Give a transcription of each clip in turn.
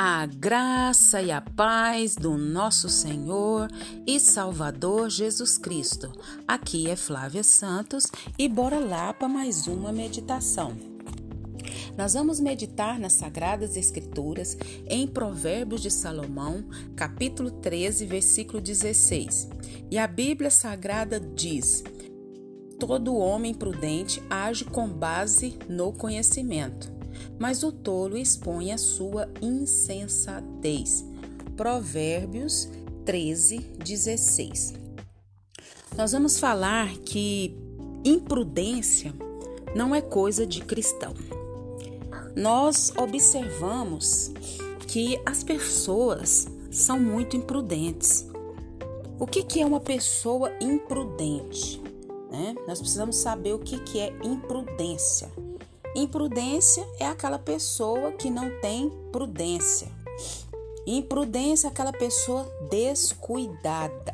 A graça e a paz do nosso Senhor e Salvador Jesus Cristo. Aqui é Flávia Santos e bora lá para mais uma meditação. Nós vamos meditar nas Sagradas Escrituras em Provérbios de Salomão, capítulo 13, versículo 16. E a Bíblia Sagrada diz: todo homem prudente age com base no conhecimento, mas o tolo expõe a sua insensatez. Provérbios 13, 16. Nós vamos falar que imprudência não é coisa de cristão. Nós observamos que as pessoas são muito imprudentes. O que é uma pessoa imprudente? Nós precisamos saber o que é imprudência. Imprudência é aquela pessoa que não tem prudência. Imprudência é aquela pessoa descuidada.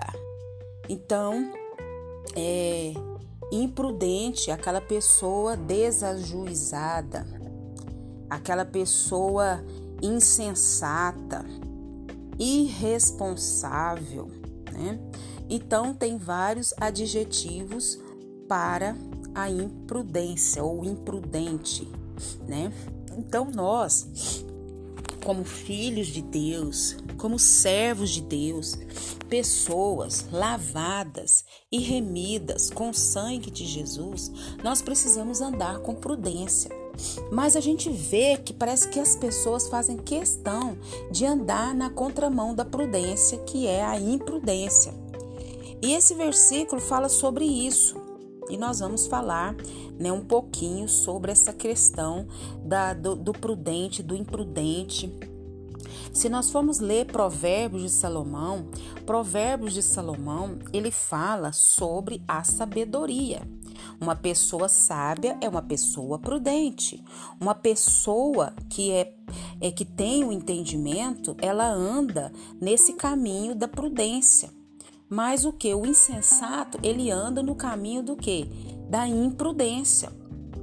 Então, imprudente é aquela pessoa desajuizada, aquela pessoa insensata, irresponsável, né? Então, tem vários adjetivos para a imprudência ou imprudente, né? Então nós, como filhos de Deus, como servos de Deus, pessoas lavadas e remidas com o sangue de Jesus, nós precisamos andar com prudência. Mas a gente vê que parece que as pessoas fazem questão de andar na contramão da prudência, que é a imprudência. E esse versículo fala sobre isso. E nós vamos falar um pouquinho sobre essa questão do prudente, do imprudente. Se nós formos ler Provérbios de Salomão, ele fala sobre a sabedoria. Uma pessoa sábia é uma pessoa prudente. Uma pessoa que tem o entendimento, ela anda nesse caminho da prudência. Mas o insensato, ele anda no caminho do quê? Da imprudência.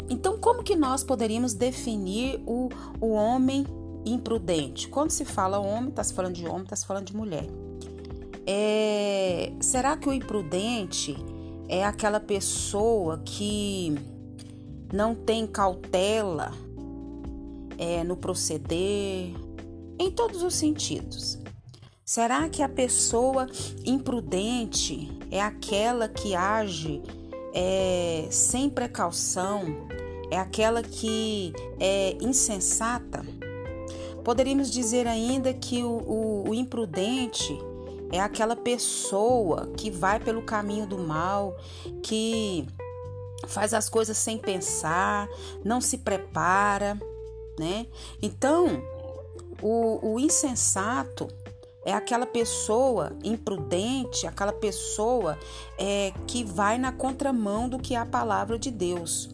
Então, como que nós poderíamos definir o homem imprudente? Quando se fala homem, está se falando de homem, está se falando de mulher. Será que o imprudente é aquela pessoa que não tem cautela no proceder, em todos os sentidos? Será que a pessoa imprudente é aquela que age sem precaução? É aquela que é insensata? Poderíamos dizer ainda que o imprudente é aquela pessoa que vai pelo caminho do mal, que faz as coisas sem pensar, não se prepara, né? Então, o insensato é aquela pessoa imprudente, aquela pessoa que vai na contramão do que é a palavra de Deus.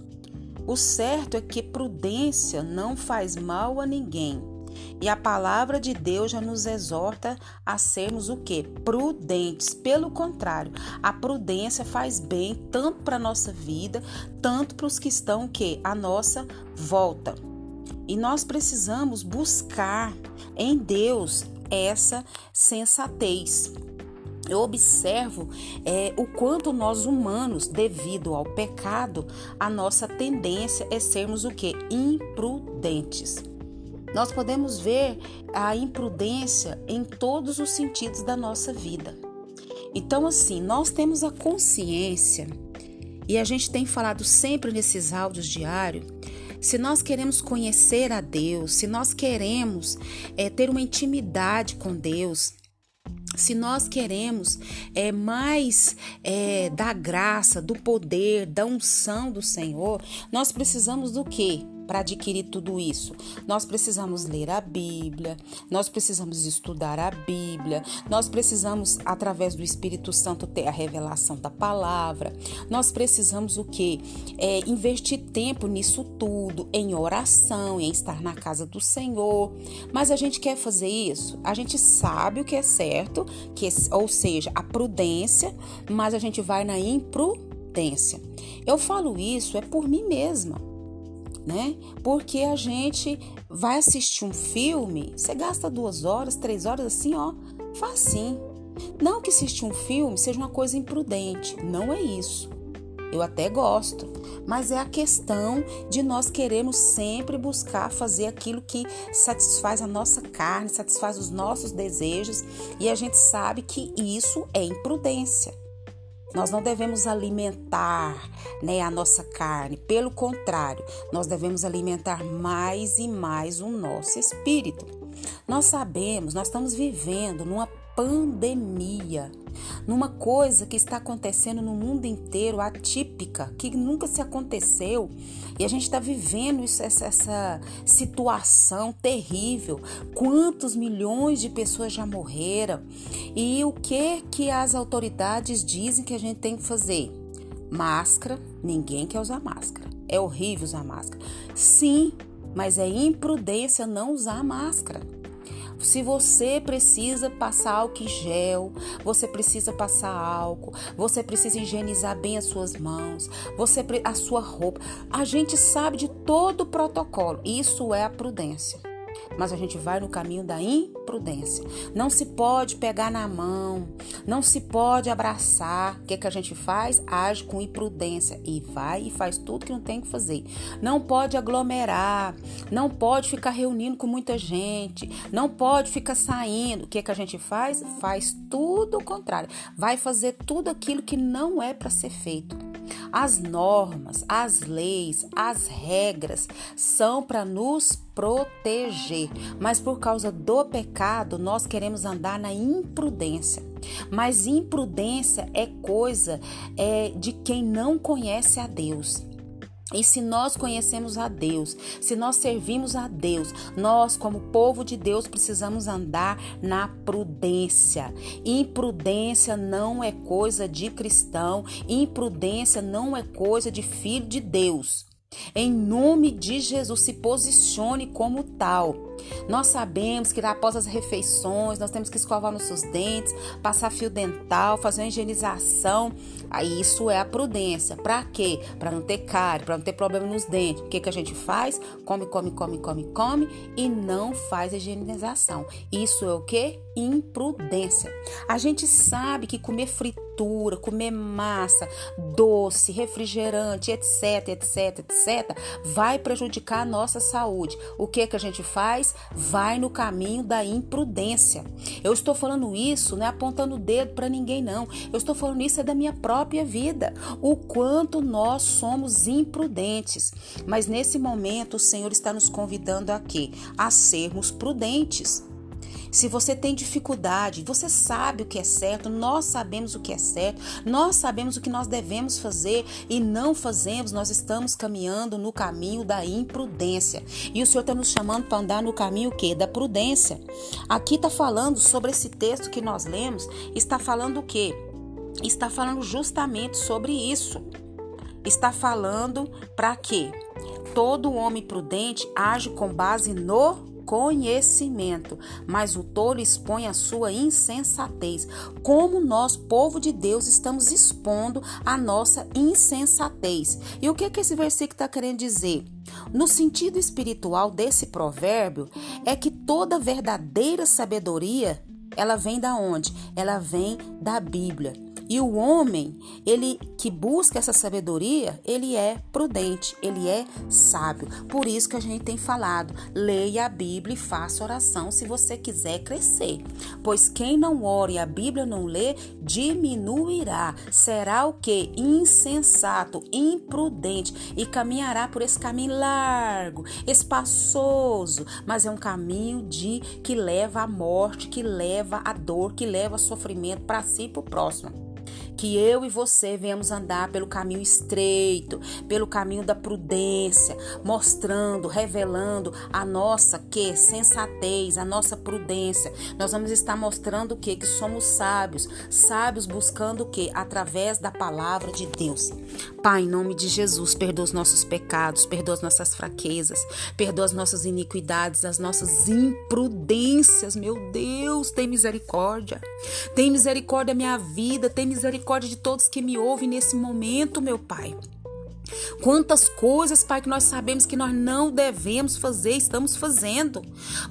O certo é que prudência não faz mal a ninguém. E a palavra de Deus já nos exorta a sermos o quê? Prudentes. Pelo contrário, a prudência faz bem tanto para a nossa vida, tanto para os que estão o quê? À nossa volta. E nós precisamos buscar em Deus essa sensatez. Eu observo o quanto nós humanos, devido ao pecado, a nossa tendência é sermos o quê? Imprudentes. Nós podemos ver a imprudência em todos os sentidos da nossa vida. Então, assim, nós temos a consciência, e a gente tem falado sempre nesses áudios diários, se nós queremos conhecer a Deus, se nós queremos ter uma intimidade com Deus, se nós queremos mais da graça, do poder, da unção do Senhor, nós precisamos do quê? Para adquirir tudo isso, nós precisamos ler a Bíblia, nós precisamos estudar a Bíblia, nós precisamos, através do Espírito Santo, ter a revelação da palavra, nós precisamos investir tempo nisso tudo, em oração, em estar na casa do Senhor. Mas a gente quer fazer isso? A gente sabe o que é certo, ou seja, a prudência, mas a gente vai na imprudência. Eu falo isso por mim mesma. né? Porque a gente vai assistir um filme, você gasta 2 horas, 3 horas assim, ó, facinho. Não que assistir um filme seja uma coisa imprudente, não é isso. Eu até gosto, mas é a questão de nós queremos sempre buscar fazer aquilo que satisfaz a nossa carne, satisfaz os nossos desejos, e a gente sabe que isso é imprudência. Nós não devemos alimentar, né, a nossa carne, pelo contrário, nós devemos alimentar mais e mais o nosso espírito. Nós sabemos, nós estamos vivendo numa pandemia, numa coisa que está acontecendo no mundo inteiro, atípica, que nunca se aconteceu, e a gente está vivendo essa situação terrível. Quantos milhões de pessoas já morreram? E o que as autoridades dizem que a gente tem que fazer? Máscara, ninguém quer usar máscara, é horrível usar máscara. Sim, mas é imprudência não usar máscara. Se você precisa passar álcool em gel, você precisa passar álcool, você precisa higienizar bem as suas mãos, a sua roupa. A gente sabe de todo o protocolo. Isso é a prudência. Mas a gente vai no caminho da imprudência. Não se pode pegar na mão, não se pode abraçar. O que a gente faz? Age com imprudência e vai e faz tudo que não tem que fazer. Não pode aglomerar, não pode ficar reunindo com muita gente, não pode ficar saindo. O que a gente faz? Faz tudo o contrário. Vai fazer tudo aquilo que não é para ser feito. As normas, as leis, as regras são para nos proteger, mas por causa do pecado nós queremos andar na imprudência. Mas imprudência é coisa de quem não conhece a Deus. E se nós conhecemos a Deus, se nós servimos a Deus, nós como povo de Deus precisamos andar na prudência. Imprudência não é coisa de cristão, imprudência não é coisa de filho de Deus. Em nome de Jesus, se posicione como tal. Nós sabemos que após as refeições, nós temos que escovar nossos dentes, passar fio dental, fazer uma higienização. Aí isso é a prudência. Para quê? Para não ter cárie, para não ter problema nos dentes. O que a gente faz? Come e não faz a higienização. Isso é o quê? Imprudência. A gente sabe que comer fritura, comer massa, doce, refrigerante, etc, vai prejudicar a nossa saúde. O que a gente faz? Vai no caminho da imprudência. Eu estou falando isso, não é apontando o dedo para ninguém, não. Eu estou falando isso é da minha própria vida. O quanto nós somos imprudentes. Mas nesse momento o Senhor está nos convidando aqui a sermos prudentes. Se você tem dificuldade, você sabe o que é certo, nós sabemos o que é certo, nós sabemos o que nós devemos fazer e não fazemos, nós estamos caminhando no caminho da imprudência. E o Senhor está nos chamando para andar no caminho o quê? Da prudência. Aqui está falando sobre esse texto que nós lemos, está falando o quê? Está falando justamente sobre isso. Está falando para quê? Todo homem prudente age com base no conhecimento, mas o tolo expõe a sua insensatez. Como nós, povo de Deus, estamos expondo a nossa insensatez. E o que esse versículo está querendo dizer? No sentido espiritual desse provérbio, é que toda verdadeira sabedoria, ela vem da onde? Ela vem da Bíblia. E o homem, ele que busca essa sabedoria, ele é prudente, ele é sábio. Por isso que a gente tem falado, leia a Bíblia e faça oração se você quiser crescer. Pois quem não ora e a Bíblia não lê, diminuirá. Será o quê? Insensato, imprudente e caminhará por esse caminho largo, espaçoso. Mas é um caminho que leva à morte, que leva à dor, que leva a sofrimento para si e para o próximo. Que eu e você venhamos andar pelo caminho estreito, pelo caminho da prudência, mostrando, revelando a nossa sensatez, a nossa prudência. Nós vamos estar mostrando o quê? Que somos sábios. Sábios buscando o quê? Através da palavra de Deus. Pai, em nome de Jesus, perdoa os nossos pecados, perdoa as nossas fraquezas, perdoa as nossas iniquidades, as nossas imprudências. Meu Deus, tem misericórdia. Tem misericórdia da minha vida, tem misericórdia de todos que me ouvem nesse momento, meu Pai. Quantas coisas, Pai, que nós sabemos que nós não devemos fazer, estamos fazendo.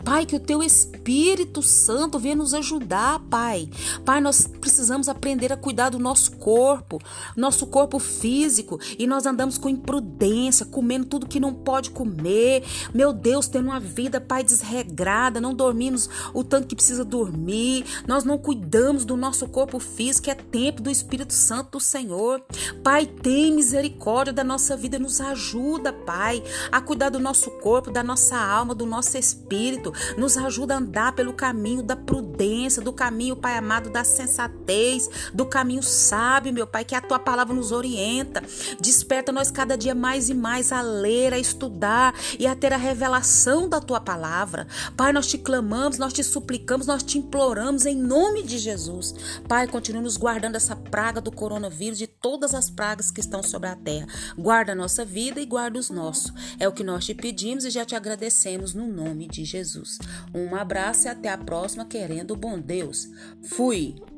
Pai, que o Teu Espírito Santo venha nos ajudar, Pai. Pai, nós precisamos aprender a cuidar do nosso corpo físico. E nós andamos com imprudência, comendo tudo que não pode comer. Meu Deus, tendo uma vida, Pai, desregrada, não dormimos o tanto que precisa dormir. Nós não cuidamos do nosso corpo físico, é tempo do Espírito Santo do Senhor. Pai, tem misericórdia da nossa vida, nos ajuda, Pai, a cuidar do nosso corpo, da nossa alma, do nosso espírito, nos ajuda a andar pelo caminho da prudência, do caminho, Pai amado, da sensatez, do caminho sábio, meu Pai, que a Tua Palavra nos orienta, desperta nós cada dia mais e mais a ler, a estudar e a ter a revelação da Tua Palavra. Pai, nós Te clamamos, nós Te suplicamos, nós Te imploramos em nome de Jesus. Pai, continua nos guardando dessa praga do coronavírus, de todas as pragas que estão sobre a terra. Guarda a nossa vida e guarda os nossos. É o que nós Te pedimos e já Te agradecemos no nome de Jesus. Um abraço e até a próxima, querendo o bom Deus. Fui!